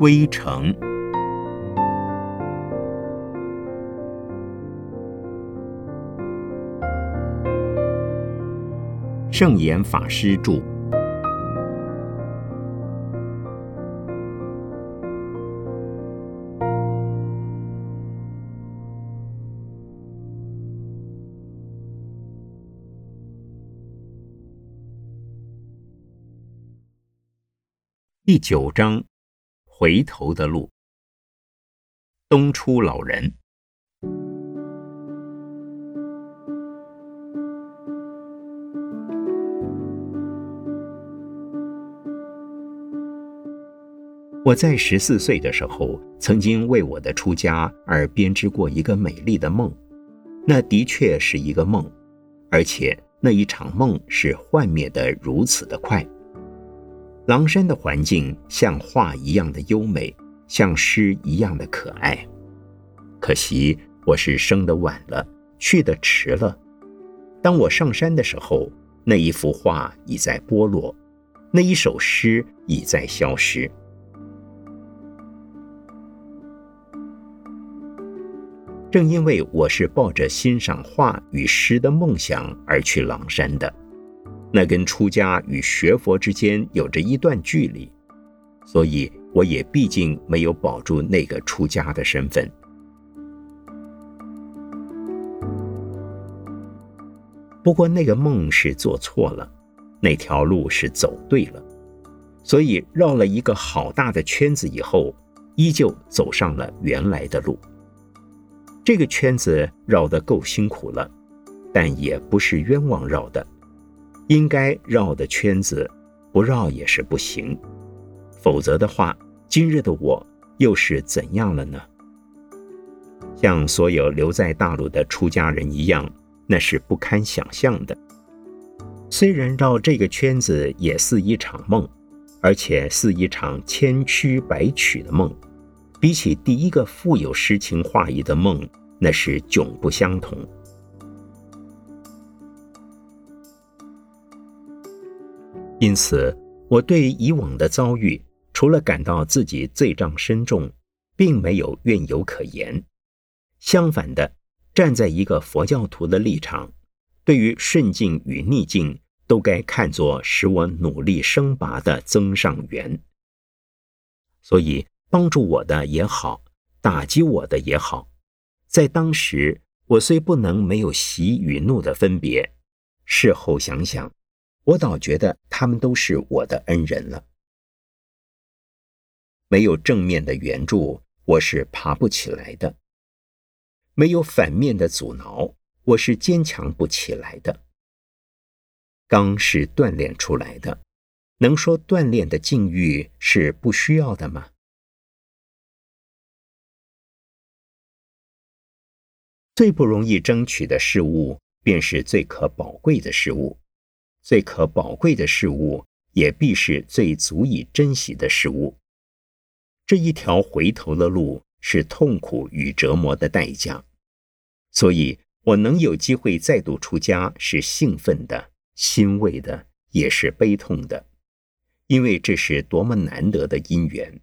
归程。圣严法师著。第9章，回头的路。东出老人。我在14岁的时候，曾经为我的出家而编织过一个美丽的梦。那的确是一个梦，而且那一场梦是幻灭得如此的快。狼山的环境像画一样的优美，像诗一样的可爱。可惜我是生得晚了，去得迟了。当我上山的时候，那一幅画已在剥落，那一首诗已在消失。正因为我是抱着欣赏画与诗的梦想而去狼山的，那跟出家与学佛之间有着一段距离，所以我也毕竟没有保住那个出家的身份。不过那个梦是做错了，那条路是走对了，所以绕了一个好大的圈子以后，依旧走上了原来的路。这个圈子绕得够辛苦了，但也不是冤枉绕的。应该绕的圈子，不绕也是不行，否则的话，今日的我又是怎样了呢？像所有留在大陆的出家人一样，那是不堪想象的。虽然绕这个圈子也似一场梦，而且似一场千曲百曲的梦，比起第一个富有诗情画意的梦，那是迥不相同。因此，我对以往的遭遇，除了感到自己罪障深重，并没有怨尤可言。相反的，站在一个佛教徒的立场，对于顺境与逆境，都该看作使我努力升拔的增上缘。所以，帮助我的也好，打击我的也好，在当时，我虽不能没有喜与怒的分别，事后想想，我倒觉得他们都是我的恩人了。没有正面的援助，我是爬不起来的；没有反面的阻挠，我是坚强不起来的。刚是锻炼出来的，能说锻炼的境遇是不需要的吗？最不容易争取的事物，便是最可宝贵的事物。最可宝贵的事物，也必是最足以珍惜的事物。这一条回头的路，是痛苦与折磨的代价。所以，我能有机会再度出家，是兴奋的、欣慰的，也是悲痛的，因为这是多么难得的因缘。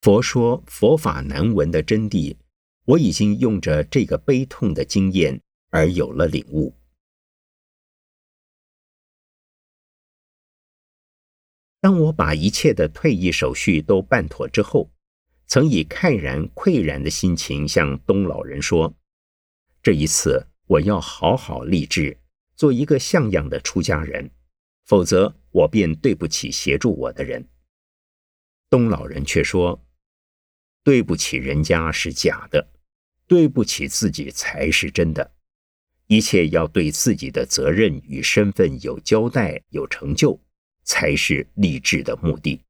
佛说佛法难闻的真谛，我已经用着这个悲痛的经验而有了领悟。当我把一切的退役手续都办妥之后，曾以慨然愧然的心情向东老人说，这一次我要好好立志，做一个像样的出家人，否则我便对不起协助我的人。东老人却说，对不起人家是假的，对不起自己才是真的。一切要对自己的责任与身份有交代，有成就，才是立志的目的。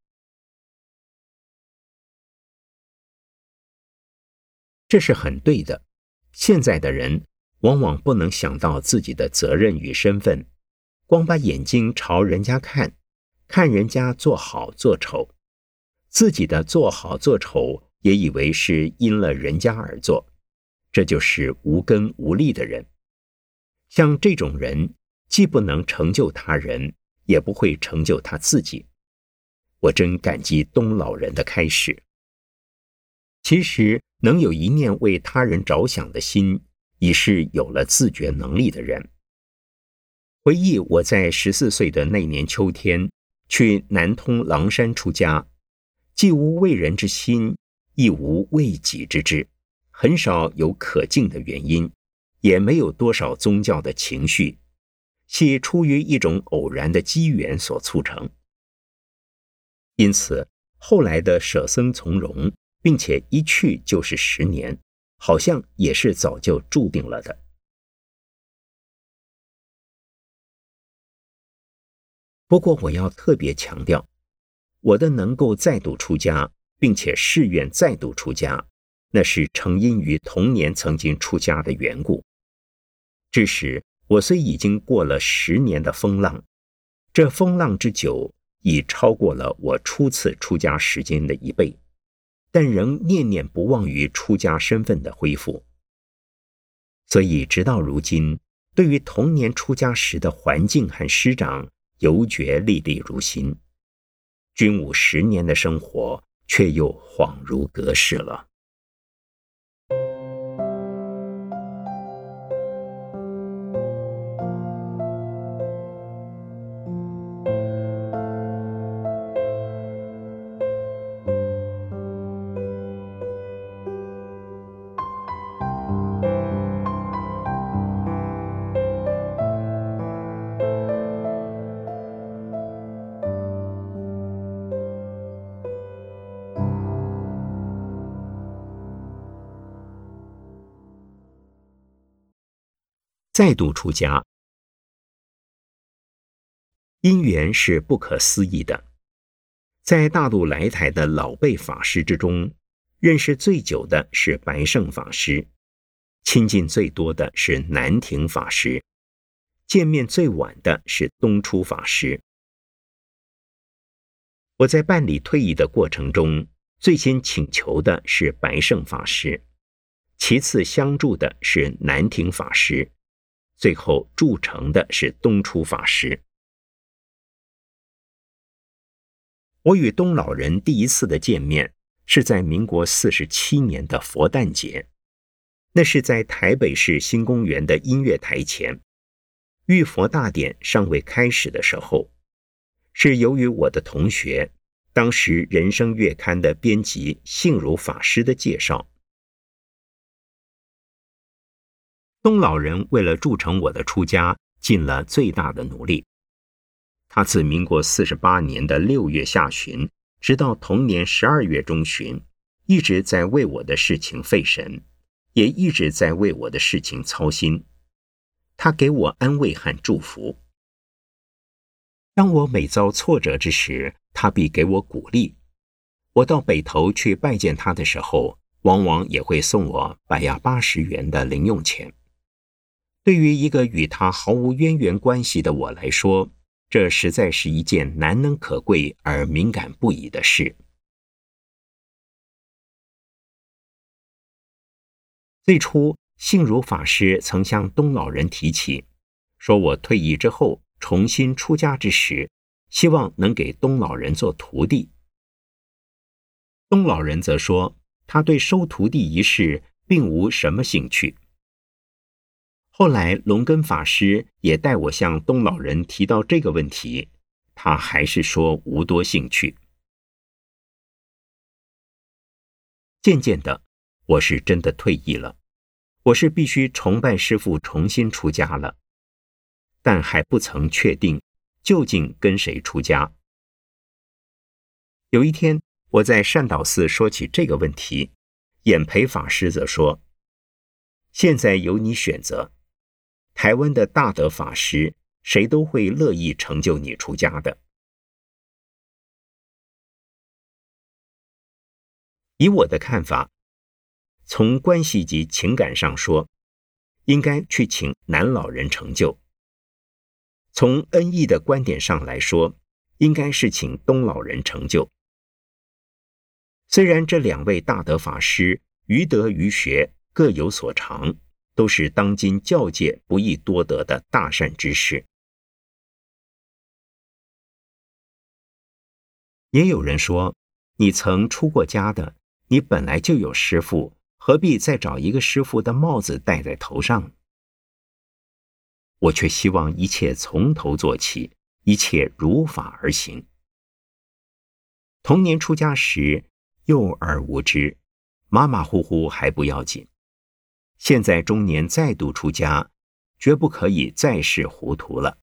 这是很对的。现在的人往往不能想到自己的责任与身份，光把眼睛朝人家看，看人家做好做丑，自己的做好做丑也以为是因了人家而做，这就是无根无力的人。像这种人，既不能成就他人，也不会成就他自己。我真感激东老人的开始。其实能有一念为他人着想的心，已是有了自觉能力的人。回忆我在14岁的那年秋天，去南通狼山出家，既无为人之心，亦无为己之志，很少有可敬的原因，也没有多少宗教的情绪，系出于一种偶然的机缘所促成。因此，后来的舍僧从容，并且一去就是10年，好像也是早就注定了的。不过我要特别强调，我的能够再度出家，并且誓愿再度出家，那是成因于童年曾经出家的缘故。至时，我虽已经过了10年的风浪，这风浪之久，已超过了我初次出家时间的1倍，但仍念念不忘于出家身份的恢复。所以直到如今，对于童年出家时的环境和师长犹觉历历如新，军武10年的生活却又恍如隔世了。再度出家，因缘是不可思议的。在大渡来台的老辈法师之中，认识最久的是白胜法师，亲近最多的是南亭法师，见面最晚的是东出法师。我在办理退役的过程中，最先请求的是白胜法师，其次相助的是南亭法师，最后铸成的是东出法师。我与东老人第一次的见面是在民国47年的佛诞节，那是在台北市新公园的音乐台前，浴佛大典尚未开始的时候，是由于我的同学，当时人生月刊的编辑信如法师的介绍。东老人为了铸成我的出家，尽了最大的努力。他自民国48年的6月下旬，直到同年12月中旬，一直在为我的事情费神，也一直在为我的事情操心。他给我安慰和祝福。当我每遭挫折之时，他必给我鼓励。我到北投去拜见他的时候，往往也会送我880元的零用钱。对于一个与他毫无渊源关系的我来说，这实在是一件难能可贵而敏感不已的事。最初，信如法师曾向东老人提起，说我退役之后重新出家之时，希望能给东老人做徒弟。东老人则说，他对收徒弟一事并无什么兴趣。后来龙根法师也带我向东老人提到这个问题，他还是说无多兴趣。渐渐的，我是真的退役了，我是必须崇拜师父重新出家了，但还不曾确定究竟跟谁出家。有一天，我在善导寺说起这个问题，演培法师则说，现在由你选择，台湾的大德法师谁都会乐意成就你出家的。以我的看法，从关系及情感上说，应该去请南老人成就；从恩义的观点上来说，应该是请东老人成就。虽然这2位大德法师于德于学各有所长，都是当今教界不易多得的大善之士。也有人说，你曾出过家的，你本来就有师傅，何必再找一个师傅的帽子戴在头上？我却希望一切从头做起，一切如法而行。童年出家时，幼而无知，马马虎虎还不要紧，现在中年再度出家，绝不可以再是糊涂了。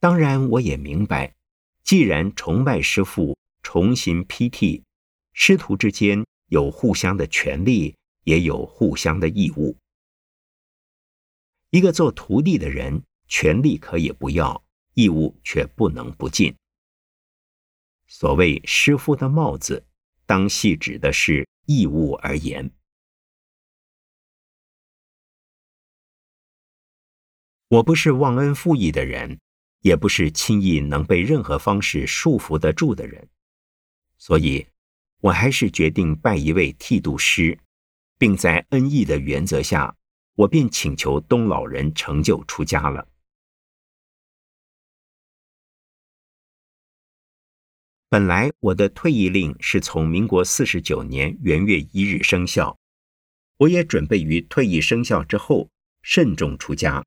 当然我也明白，既然崇拜师父，重新披剃，师徒之间有互相的权利，也有互相的义务。一个做徒弟的人，权利可以不要，义务却不能不尽。所谓师父的帽子，当系指的是义务而言。我不是忘恩负义的人，也不是轻易能被任何方式束缚得住的人，所以我还是决定拜一位剃度师，并在恩义的原则下，我便请求东老人成就出家了。本来我的退役令是从民国49年元月1日生效，我也准备于退役生效之后慎重出家。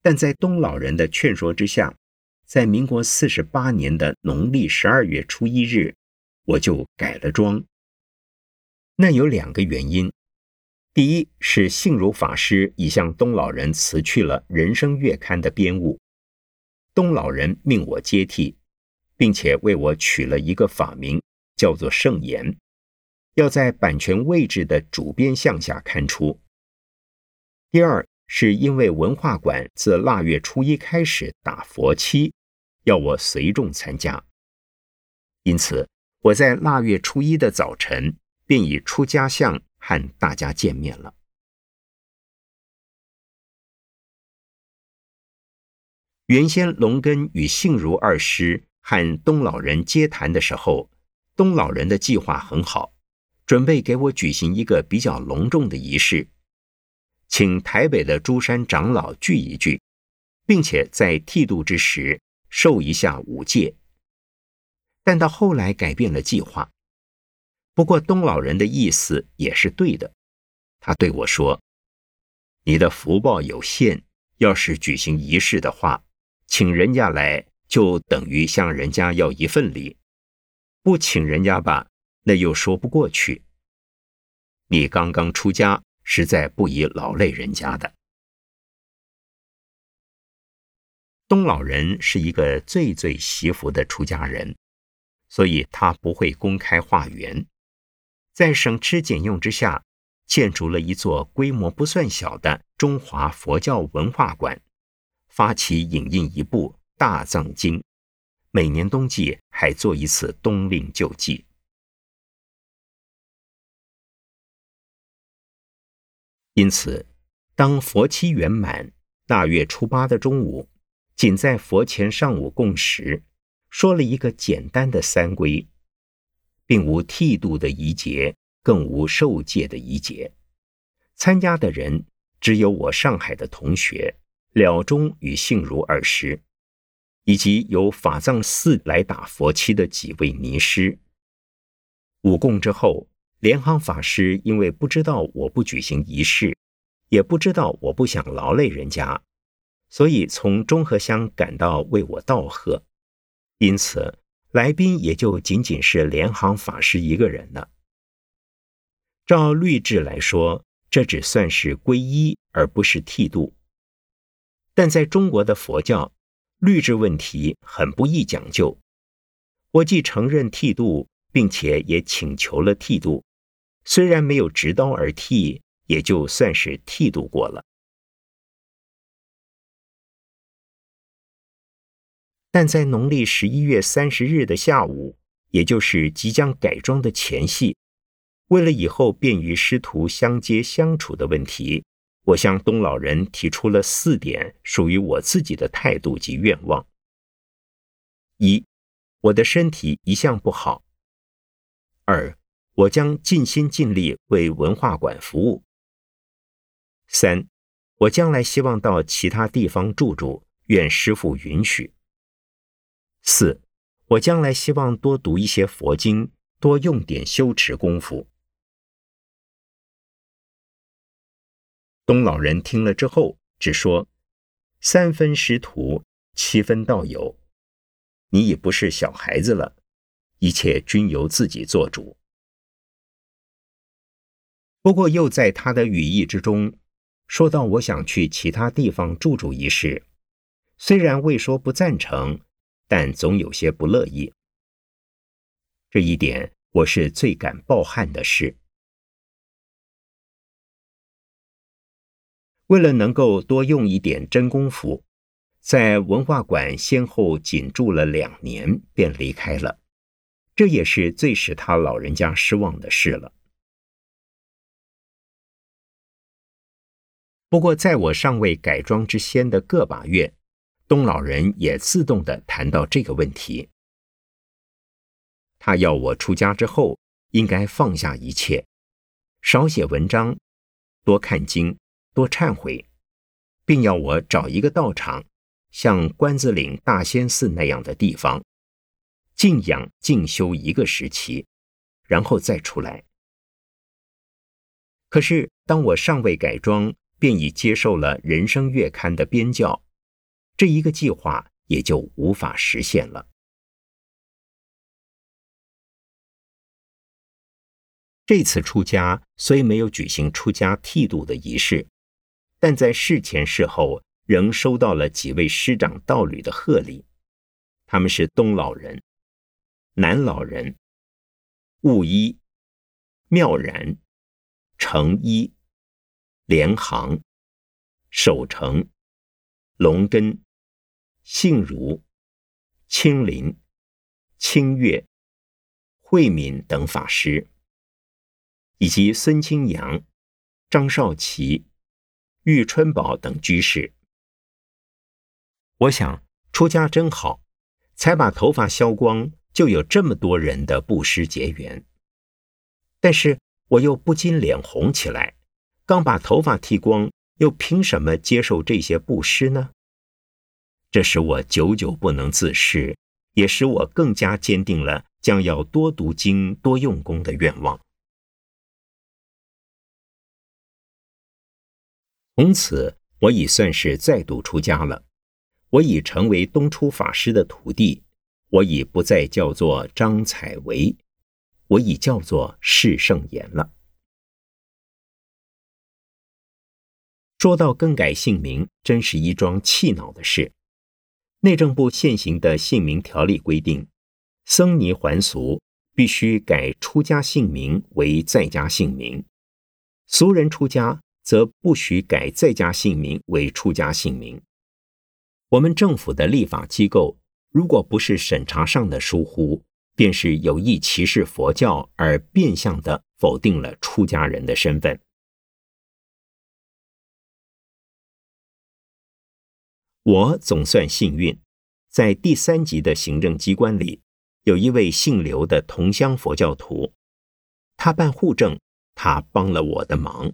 但在东老人的劝说之下，在民国48年的农历12月初1日，我就改了装。那有2个原因：第一是信如法师已向东老人辞去了《人生》月刊的编务，东老人命我接替，并且为我取了一个法名，叫做圣言，要在版权位置的主编项下刊出。第二是因为文化馆自腊月初1开始打佛七，要我随众参加，因此我在腊月初1的早晨便以出家相和大家见面了。原先龙根与信如二师和东老人接谈的时候，东老人的计划很好，准备给我举行一个比较隆重的仪式，请台北的诸山长老聚一聚，并且在剃度之时受一下五戒，但到后来改变了计划。不过东老人的意思也是对的，他对我说，你的福报有限，要是举行仪式的话，请人家来就等于向人家要一份礼，不请人家吧，那又说不过去，你刚刚出家，实在不宜劳累人家的。东老人是一个最最惜福的出家人，所以他不会公开化缘，在省吃俭用之下，建筑了一座规模不算小的中华佛教文化馆，发起影印一部《大藏经》，每年冬季还做一次冬令救济。因此，当佛期圆满，腊月初8的中午，仅在佛前上午供食，说了一个简单的三规，并无剃度的仪节，更无受戒的仪节。参加的人只有我上海的同学了中与信如二师，以及由法藏寺来打佛期的几位尼师。午供之后，莲行法师因为不知道我不举行仪式，也不知道我不想劳累人家，所以从中和乡赶到为我道贺，因此来宾也就仅仅是莲行法师一个人了。照律制来说，这只算是皈依而不是剃度，但在中国的佛教，律制问题很不易讲究。我既承认剃度，并且也请求了剃度，虽然没有执刀而剃，也就算是剃度过了。但在农历11月30日的下午，也就是即将改装的前夕，为了以后便于师徒相接相处的问题，我向东老人提出了4点属于我自己的态度及愿望。1，我的身体一向不好。2，我将尽心尽力为文化馆服务。3，我将来希望到其他地方住，愿师父允许。4，我将来希望多读一些佛经，多用点修持功夫。东老人听了之后只说，三分师徒，七分道友，你已不是小孩子了，一切均由自己做主。不过又在他的语义之中说到我想去其他地方住住一事，虽然未说不赞成，但总有些不乐意。这一点我是最感抱憾的事。为了能够多用一点真功夫，在文化馆先后仅住了2年便离开了，这也是最使他老人家失望的事了。不过在我尚未改装之先的个把月，东老人也自动地谈到这个问题。他要我出家之后应该放下一切，少写文章，多看经，多忏悔，并要我找一个道场，像关子岭大仙寺那样的地方，静养静修一个时期，然后再出来。可是当我尚未改装，便已接受了《人生月刊》的编教，这一个计划也就无法实现了。这次出家虽没有举行出家剃度的仪式，但在事前事后仍收到了几位师长道侣的贺礼，他们是东老人、南老人、悟一、妙然、程一、连行、守成、龙根、信如、清林、清月、慧敏等法师，以及孙清阳、张少奇、玉春宝等居士。我想出家真好，才把头发削光，就有这么多人的布施结缘。但是我又不禁脸红起来，刚把头发剃光，又凭什么接受这些布施呢？这使我久久不能自持，也使我更加坚定了将要多读经、多用功的愿望。从此我已算是再度出家了，我已成为东出法师的徒弟，我已不再叫做张采薇，我已叫做释圣言了。说到更改姓名，真是一桩气恼的事。内政部现行的姓名条例规定，僧尼还俗必须改出家姓名为在家姓名，俗人出家则不许改在家姓名为出家姓名。我们政府的立法机构，如果不是审查上的疏忽，便是有意歧视佛教而变相地否定了出家人的身份。我总算幸运，在第3级的行政机关里，有一位姓刘的同乡佛教徒，他办户政，他帮了我的忙，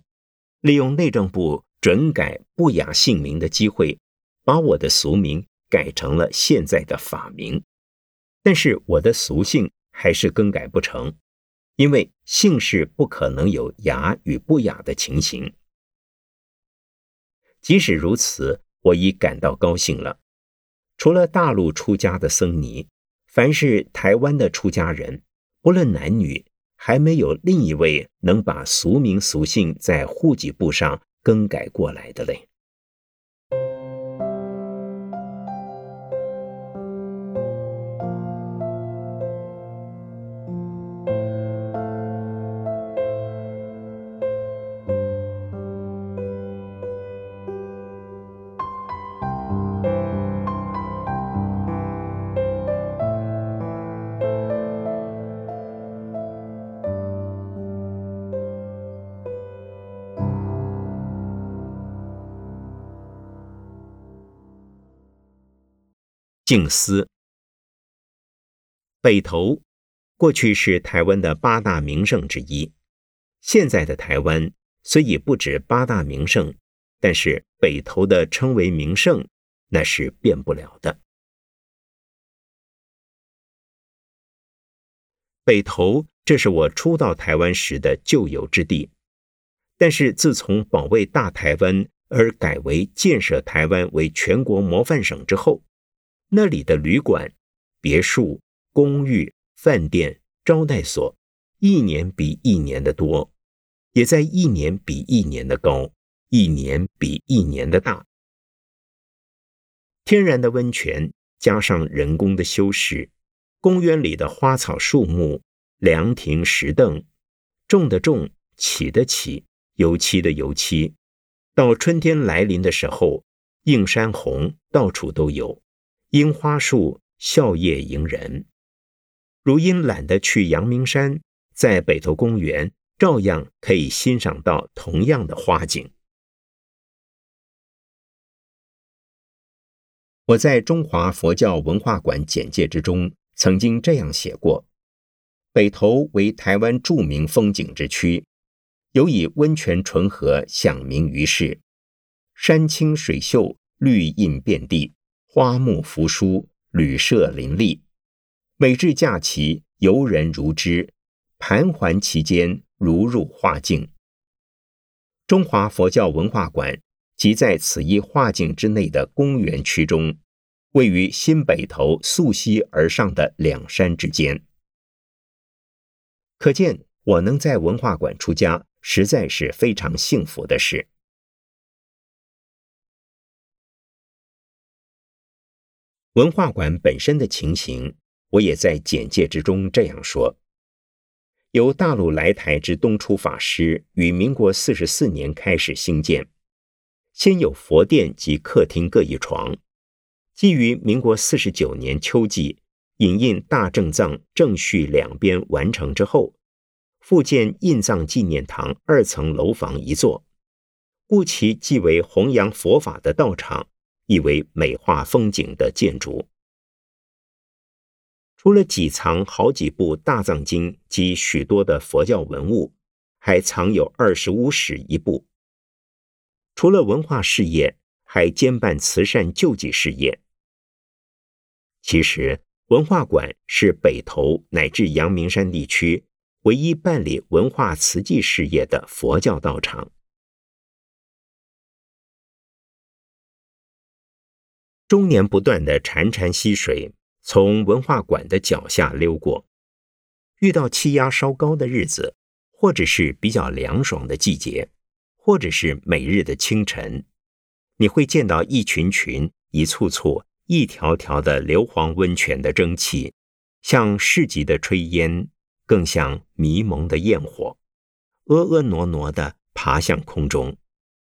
利用内政部准改不雅姓名的机会，把我的俗名改成了现在的法名。但是我的俗姓还是更改不成，因为姓氏不可能有雅与不雅的情形。即使如此，我已感到高兴了。除了大陆出家的僧尼，凡是台湾的出家人，不论男女，还没有另一位能把俗名俗姓在户籍簿上更改过来的嘞。静思。北投过去是台湾的8大名胜之一，现在的台湾虽已不止8大名胜，但是北投的称为名胜，那是变不了的。北投，这是我初到台湾时的旧友之地。但是自从保卫大台湾而改为建设台湾为全国模范省之后，那里的旅馆、别墅、公寓、饭店、招待所一年比一年的多，也在一年比一年的高，一年比一年的大。天然的温泉加上人工的修饰，公园里的花草树木、凉亭石凳，种的种，起的起，油漆的油漆，到春天来临的时候，映山红到处都有，樱花树笑靥迎人。如因懒得去阳明山，在北投公园照样可以欣赏到同样的花景。我在中华佛教文化馆简介之中曾经这样写过：北投为台湾著名风景之区，尤以温泉纯河响名于世，山清水秀，绿荫遍地，花木扶疏，旅舍林立，每至假期游人如织，盘桓其间，如入画境。中华佛教文化馆即在此一画境之内的公园区中，位于新北投溯溪而上的两山之间。可见我能在文化馆出家，实在是非常幸福的事。文化馆本身的情形，我也在简介之中这样说：由大陆来台之东初法师于民国44年开始兴建，先有佛殿及客厅各一床，基于民国49年秋季引印大正藏正序两边完成之后，复建印藏纪念堂二层楼房一座，故其既为弘扬佛法的道场，亦为美化风景的建筑。除了几藏好几部大藏经及许多的佛教文物，还藏有25史一部。除了文化事业，还兼办慈善救济事业。其实文化馆是北投乃至阳明山地区唯一办理文化慈济事业的佛教道场。终年不断的潺潺溪水从文化馆的脚下溜过，遇到气压稍高的日子，或者是比较凉爽的季节，或者是每日的清晨，你会见到一群群、一簇簇、一条条的硫磺温泉的蒸汽，像市集的炊烟，更像迷蒙的焰火，婀娜地爬向空中，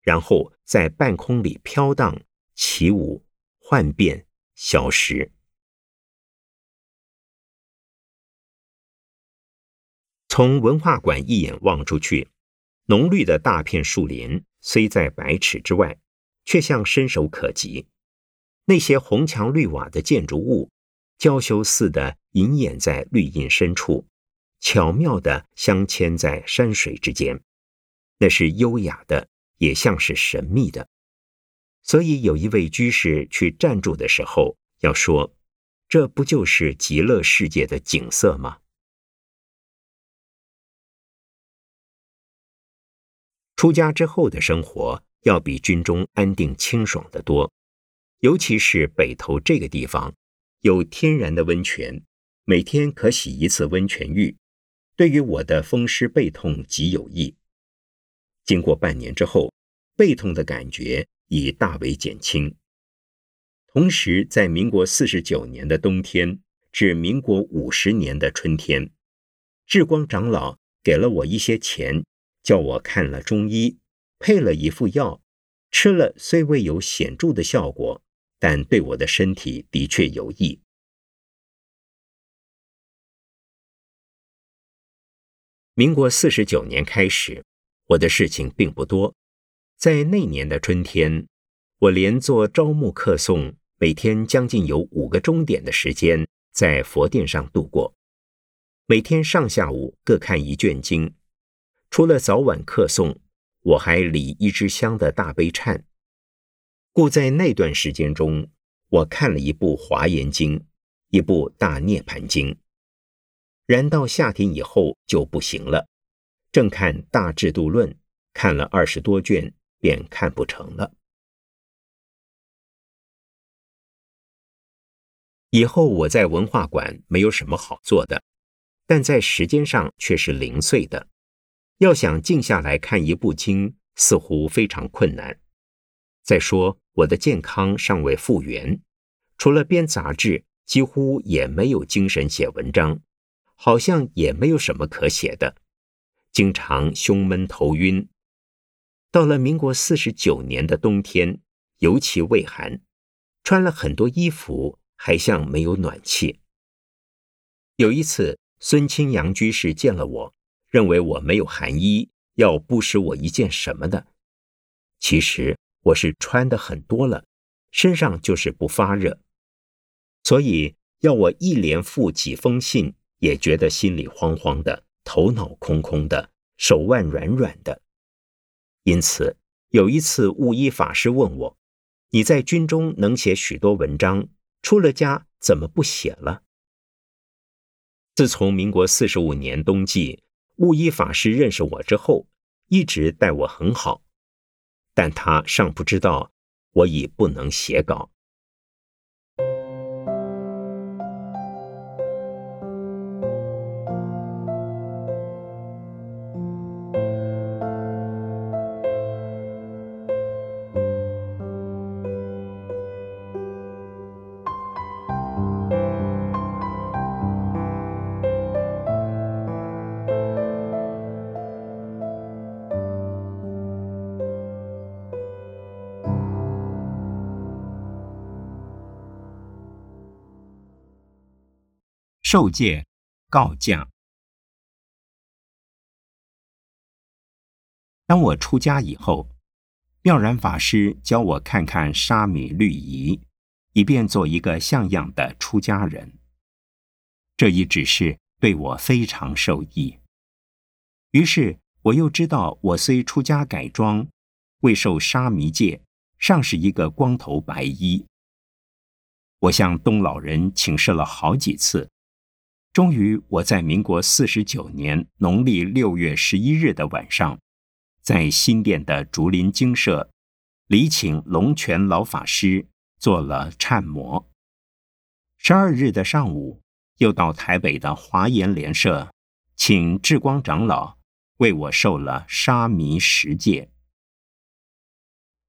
然后在半空里飘荡、起舞、幻变、消失。从文化馆一眼望出去，浓绿的大片树林虽在百尺之外，却像伸手可及。那些红墙绿瓦的建筑物，娇羞似的隐掩在绿荫深处，巧妙地镶嵌在山水之间。那是优雅的，也像是神秘的。所以有一位居士去站住的时候，要说：“这不就是极乐世界的景色吗？”出家之后的生活要比军中安定清爽得多，尤其是北投这个地方，有天然的温泉，每天可洗一次温泉浴，对于我的风湿背痛极有益。经过半年之后，背痛的感觉已大为减轻。同时，在民国49年的冬天至民国50年的春天，智光长老给了我一些钱，叫我看了中医，配了一副药，吃了虽未有显著的效果，但对我的身体的确有益。民国49年开始，我的事情并不多。在那年的春天，我连做朝暮客诵，每天将近有5个钟点的时间在佛殿上度过，每天上下午各看一卷经。除了早晚客诵，我还理一支香的大悲忏，故在那段时间中，我看了一部华严经，一部大涅盘经。然到夏天以后就不行了。正看《大制度论》，看了20多卷，便看不成了。以后我在文化馆没有什么好做的，但在时间上却是零碎的。要想静下来看一部经，似乎非常困难。再说我的健康尚未复原，除了编杂志，几乎也没有精神写文章，好像也没有什么可写的，经常胸闷头晕。到了民国49年的冬天，尤其畏寒，穿了很多衣服，还像没有暖气。有一次，孙清阳居士见了我，认为我没有寒衣，要布施我一件什么的。其实我是穿的很多了，身上就是不发热，所以要我一连付几封信，也觉得心里慌慌的，头脑空空的，手腕软软的。因此有一次悟一法师问我，你在军中能写许多文章，出了家怎么不写了？自从民国45年冬季悟一法师认识我之后，一直待我很好，但他尚不知道我已不能写稿。受戒告假。当我出家以后，妙然法师教我看看沙弥律仪，以便做一个像样的出家人。这一指示对我非常受益。于是我又知道，我虽出家改装，未受沙弥戒，尚是一个光头白衣。我向东老人请示了好几次。终于，我在民国49年农历6月11日的晚上，在新店的竹林精舍，礼请龙泉老法师做了忏摩。12日的上午，又到台北的华严莲社，请智光长老为我受了沙弥10戒。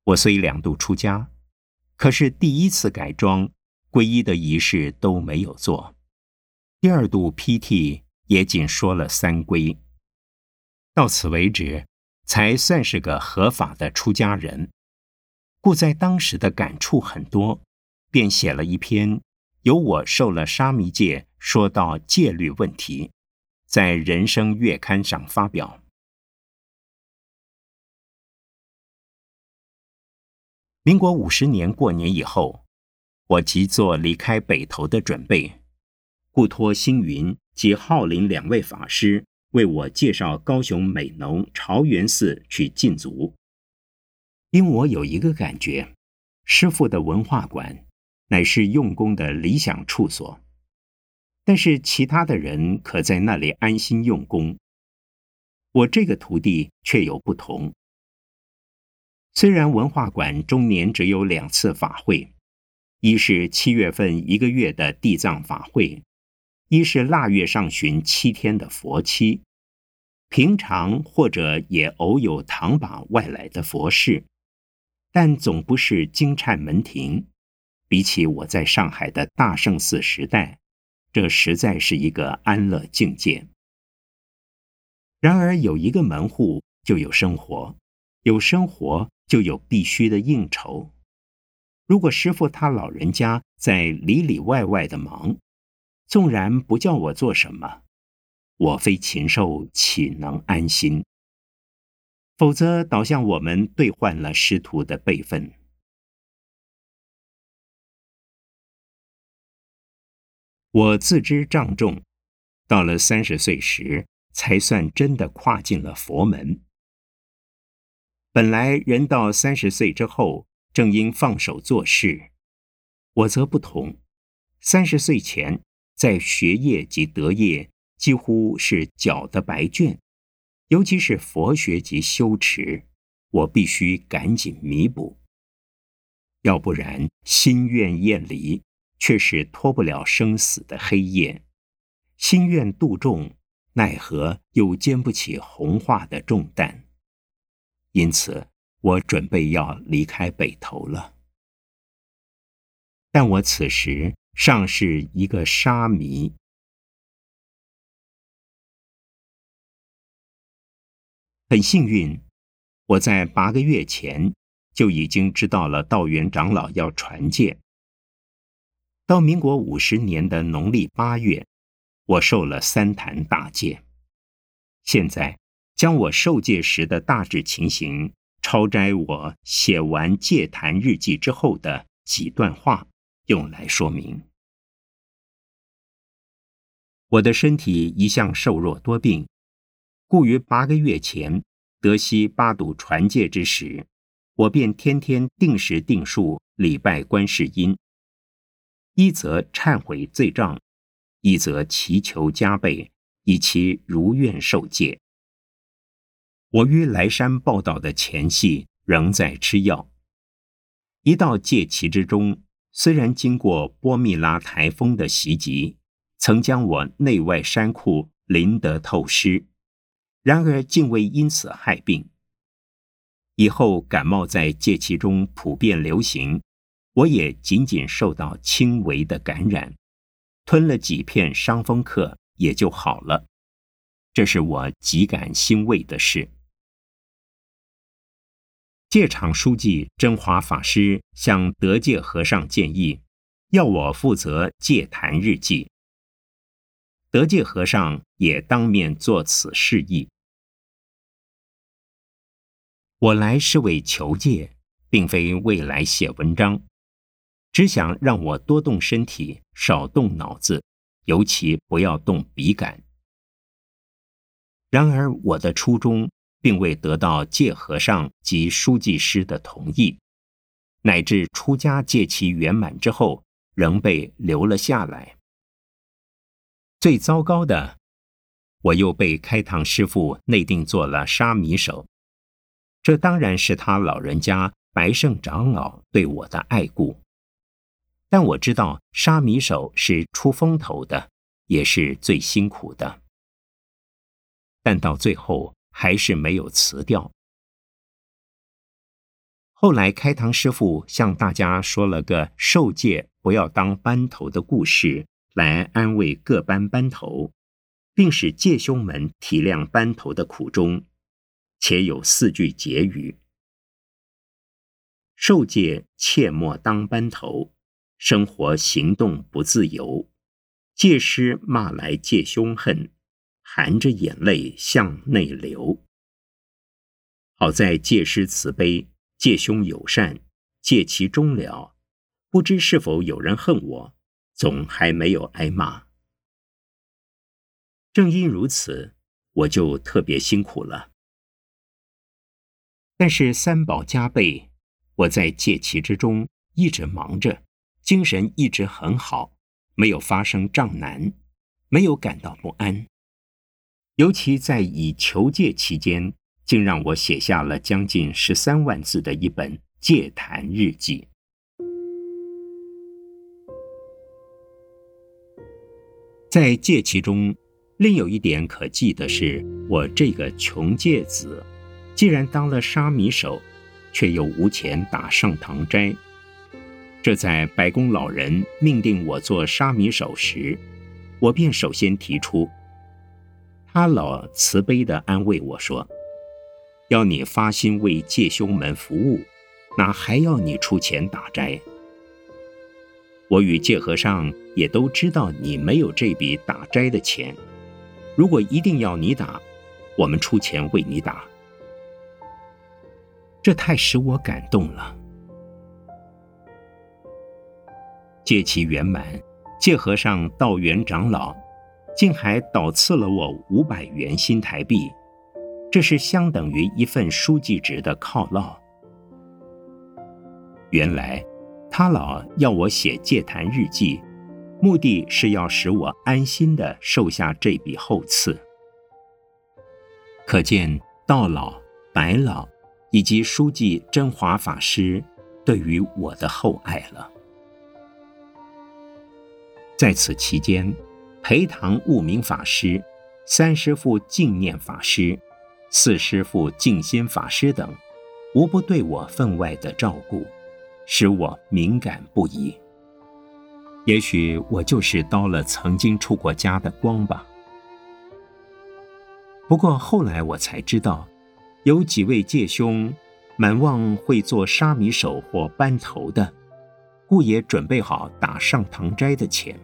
我虽2度出家，可是第1次改装皈依的仪式都没有做。第2度PT也仅说了3皈，到此为止，才算是个合法的出家人。故在当时的感触很多，便写了一篇由我受了沙弥戒说到戒律问题，在《人生》月刊上发表。民国50年过年以后，我即做离开北投的准备。故托星云及浩林2位法师为我介绍高雄美浓朝元寺去禁足。因我有一个感觉，师父的文化馆乃是用功的理想处所，但是其他的人可在那里安心用功，我这个徒弟却有不同。虽然文化馆终年只有2次法会，一是7月份1个月的地藏法会，一是腊月上旬7天的佛期，平常或者也偶有堂把外来的佛事，但总不是经忏门庭。比起我在上海的大圣寺时代，这实在是一个安乐境界。然而有一个门户就有生活，有生活就有必须的应酬。如果师父他老人家在里外外的忙，纵然不叫我做什么，我非禽兽岂能安心？否则倒像我们兑换了师徒的辈分。我自知障重，到了30岁时才算真的跨进了佛门。本来人到30岁之后，正应放手做事，我则不同。30岁前在学业及德业几乎是缴的白卷，尤其是佛学及修持，我必须赶紧弥补，要不然心愿厌离，却是脱不了生死的黑夜；心愿度众，奈何又肩不起弘化的重担。因此，我准备要离开北投了。但我此时尚是一个沙弥。很幸运，我在8个月前就已经知道了道元长老要传戒。到民国50年的农历8月，我受了3坛大戒。现在将我受戒时的大致情形抄摘我写完戒坛日记之后的几段话，用来说明。我的身体一向瘦弱多病，故于8个月前得悉八睹传戒之时，我便天天定时定数礼拜观世音，一则忏悔罪障，一则祈求加倍，以其如愿受戒。我于来山报道的前夕仍在吃药，一到戒期之中，虽然经过波密拉台风的袭击，曾将我内外衫裤淋得透湿，然而竟未因此害病。以后感冒在戒期中普遍流行，我也仅仅受到轻微的感染，吞了几片伤风克也就好了，这是我极感欣慰的事。戒场书记真华法师向德戒和尚建议，要我负责戒坛日记。德戒和尚也当面作此示意。我来是为求戒，并非为来写文章，只想让我多动身体，少动脑子，尤其不要动笔杆。然而我的初衷并未得到戒和尚及书记师的同意，乃至出家戒期圆满之后，仍被留了下来。最糟糕的，我又被开堂师父内定做了沙弥首，这当然是他老人家白胜长老对我的爱顾。但我知道沙弥首是出风头的，也是最辛苦的。但到最后还是没有辞掉。后来开堂师父向大家说了个受戒不要当班头的故事，来安慰各班班头，并使戒兄们体谅班头的苦衷，且有4句结语：受戒切莫当班头，生活行动不自由，戒师骂来戒兄恨，含着眼泪向内流。好在戒师慈悲，戒兄友善，戒期终了，不知是否有人恨我，总还没有挨骂。正因如此，我就特别辛苦了。但是三宝加倍，我在戒期之中一直忙着，精神一直很好，没有发生障难，没有感到不安。尤其在以求戒期间，竟让我写下了将近13万字的一本戒坛日记。在戒期中，另有一点可记的是，我这个穷戒子，既然当了沙弥首，却又无钱打上堂斋。这在白公老人命定我做沙弥首时，我便首先提出。他老慈悲地安慰我说，要你发心为戒兄们服务，哪还要你出钱打斋？我与戒和尚也都知道你没有这笔打斋的钱，如果一定要你打，我们出钱为你打。这太使我感动了。戒期圆满，戒和尚道元长老竟还倒赐了我500元新台币，这是相等于一份书记职的犒劳。原来他老要我写戒坛日记，目的是要使我安心地受下这笔厚赐。可见道老、白老以及书记真华法师对于我的厚爱了。在此期间，裴唐悟明法师、三师父净念法师、四师父净心法师等无不对我分外的照顾，使我敏感不已。也许我就是叨了曾经出过家的光吧。不过后来我才知道，有几位戒兄满望会做沙弥手或班头的，故也准备好打上堂斋的钱，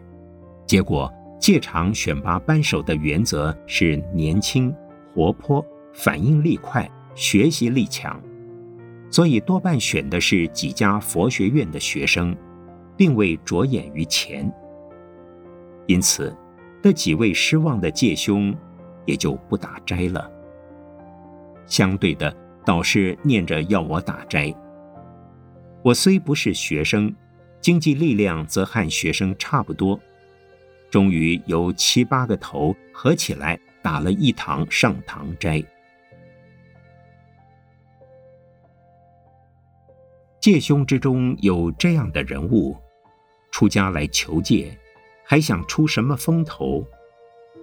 结果戒场选拔班手的原则是年轻、活泼、反应力快、学习力强，所以多半选的是几家佛学院的学生，并未着眼于钱。因此这几位失望的戒兄也就不打斋了，相对的导师念着要我打斋。我虽不是学生，经济力量则和学生差不多，终于由7、8个头合起来打了一堂上堂斋。戒兄之中有这样的人物，出家来求戒，还想出什么风头？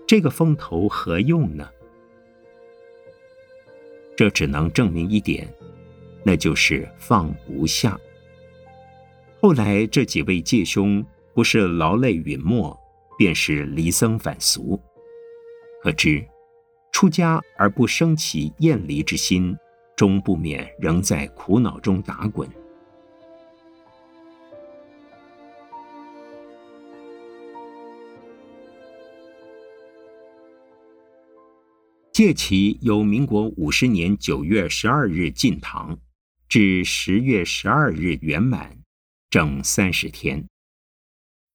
这个风头何用呢？这只能证明一点，那就是放不下。后来这几位戒兄不是劳累陨没，便是离僧返俗。可知出家而不升起厌离之心，终不免仍在苦恼中打滚。戒期由民国50年9月12日进堂，至10月12日圆满，整30天。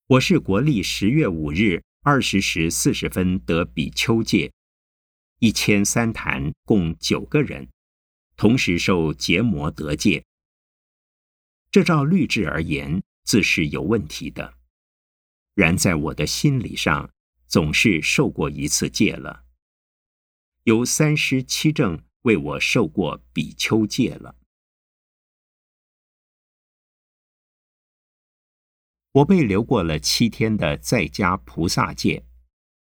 我是国历10月5日20时40分得比丘戒，13坛共9个人，同时受结摩得戒。这照律制而言，自是有问题的。然在我的心理上，总是受过一次戒了。由三师七正为我受过比丘戒了。我被留过了7天的在家菩萨戒，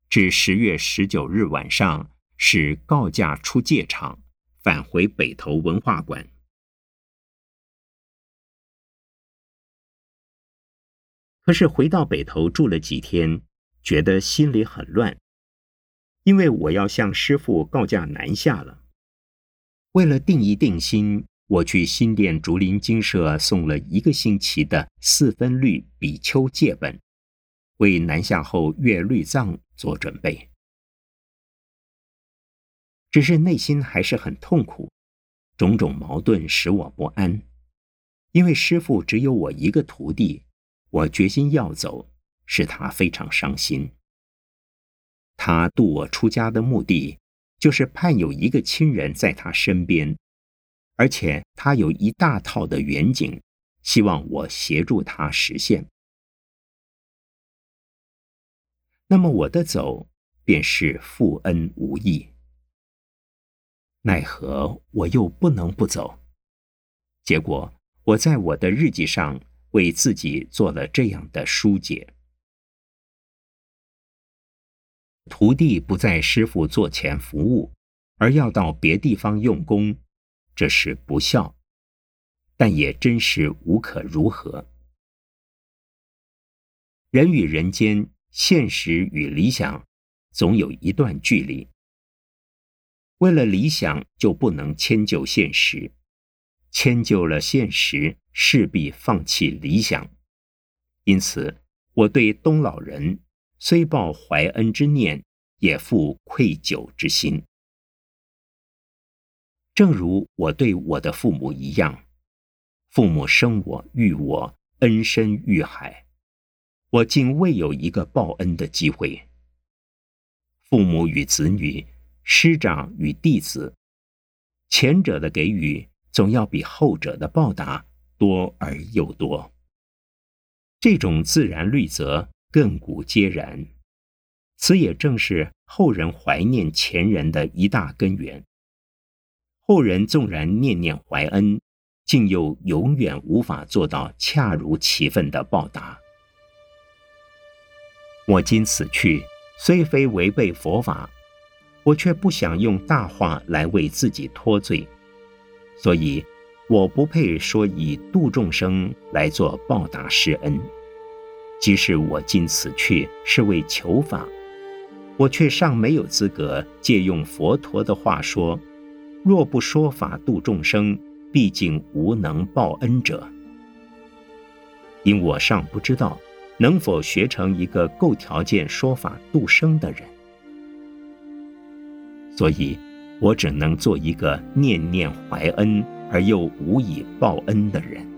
至10月19日晚上，使告假出戒场，返回北投文化馆。可是回到北投住了几天，觉得心里很乱。因为我要向师父告假南下了，为了定一定心，我去新店竹林精舍送了1个星期的4分律比丘戒本，为南下后阅律藏做准备。只是内心还是很痛苦，种种矛盾使我不安。因为师父只有我一个徒弟，我决心要走，使他非常伤心。他度我出家的目的，就是盼有一个亲人在他身边，而且他有一大套的远景，希望我协助他实现。那么我的走便是负恩无益。奈何我又不能不走，结果我在我的日记上为自己做了这样的疏解。徒弟不在师父座前服务，而要到别地方用功，这是不孝，但也真是无可如何。人与人间，现实与理想，总有一段距离。为了理想，就不能迁就现实，迁就了现实，势必放弃理想。因此，我对东老人虽抱怀恩之念，也负愧疚之心。正如我对我的父母一样，父母生我育我，恩深育海，我竟未有一个报恩的机会。父母与子女，师长与弟子，前者的给予总要比后者的报答多而又多。这种自然律则亘古皆然。此也正是后人怀念前人的一大根源。后人纵然念念怀恩，竟又永远无法做到恰如其分的报答。我今死去，虽非违背佛法，我却不想用大话来为自己脱罪，所以我不配说以度众生来做报答师恩。即使我今死去是为求法，我却尚没有资格借用佛陀的话说：若不说法度众生，毕竟无能报恩者。因我尚不知道能否学成一个够条件说法度生的人，所以我只能做一个念念怀恩而又无以报恩的人。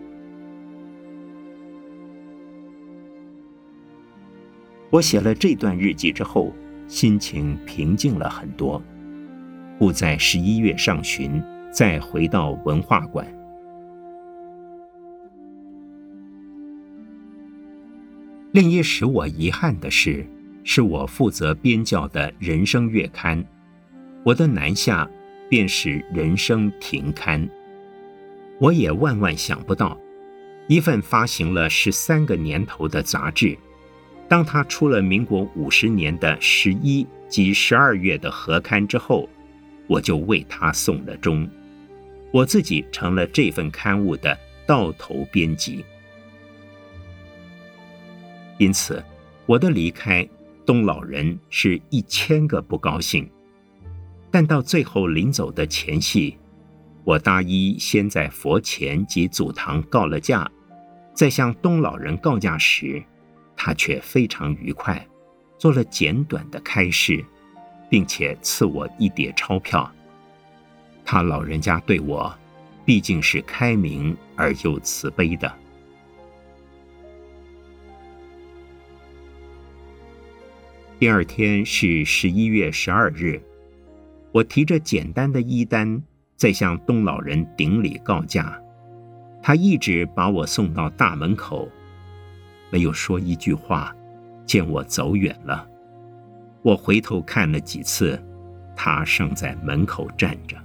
我写了这段日记之后，心情平静了很多，故在11月上旬再回到文化馆。另一使我遗憾的事，是我负责编校的《人生》月刊，我的南下便使《人生》停刊。我也万万想不到，一份发行了13个年头的杂志，当它出了民国50年的11及12月的合刊之后，我就为它送了终。我自己成了这份刊物的到头编辑。因此，我的离开，东老人是1000个不高兴。但到最后临走的前夕，我大一先在佛前及祖堂告了假，在向东老人告假时，他却非常愉快，做了简短的开示，并且赐我一叠钞票。他老人家对我毕竟是开明而又慈悲的。第二天是11月12日，我提着简单的衣单在向东老人顶礼告假，他一直把我送到大门口，没有说一句话。见我走远了，我回头看了几次，他尚在门口站着。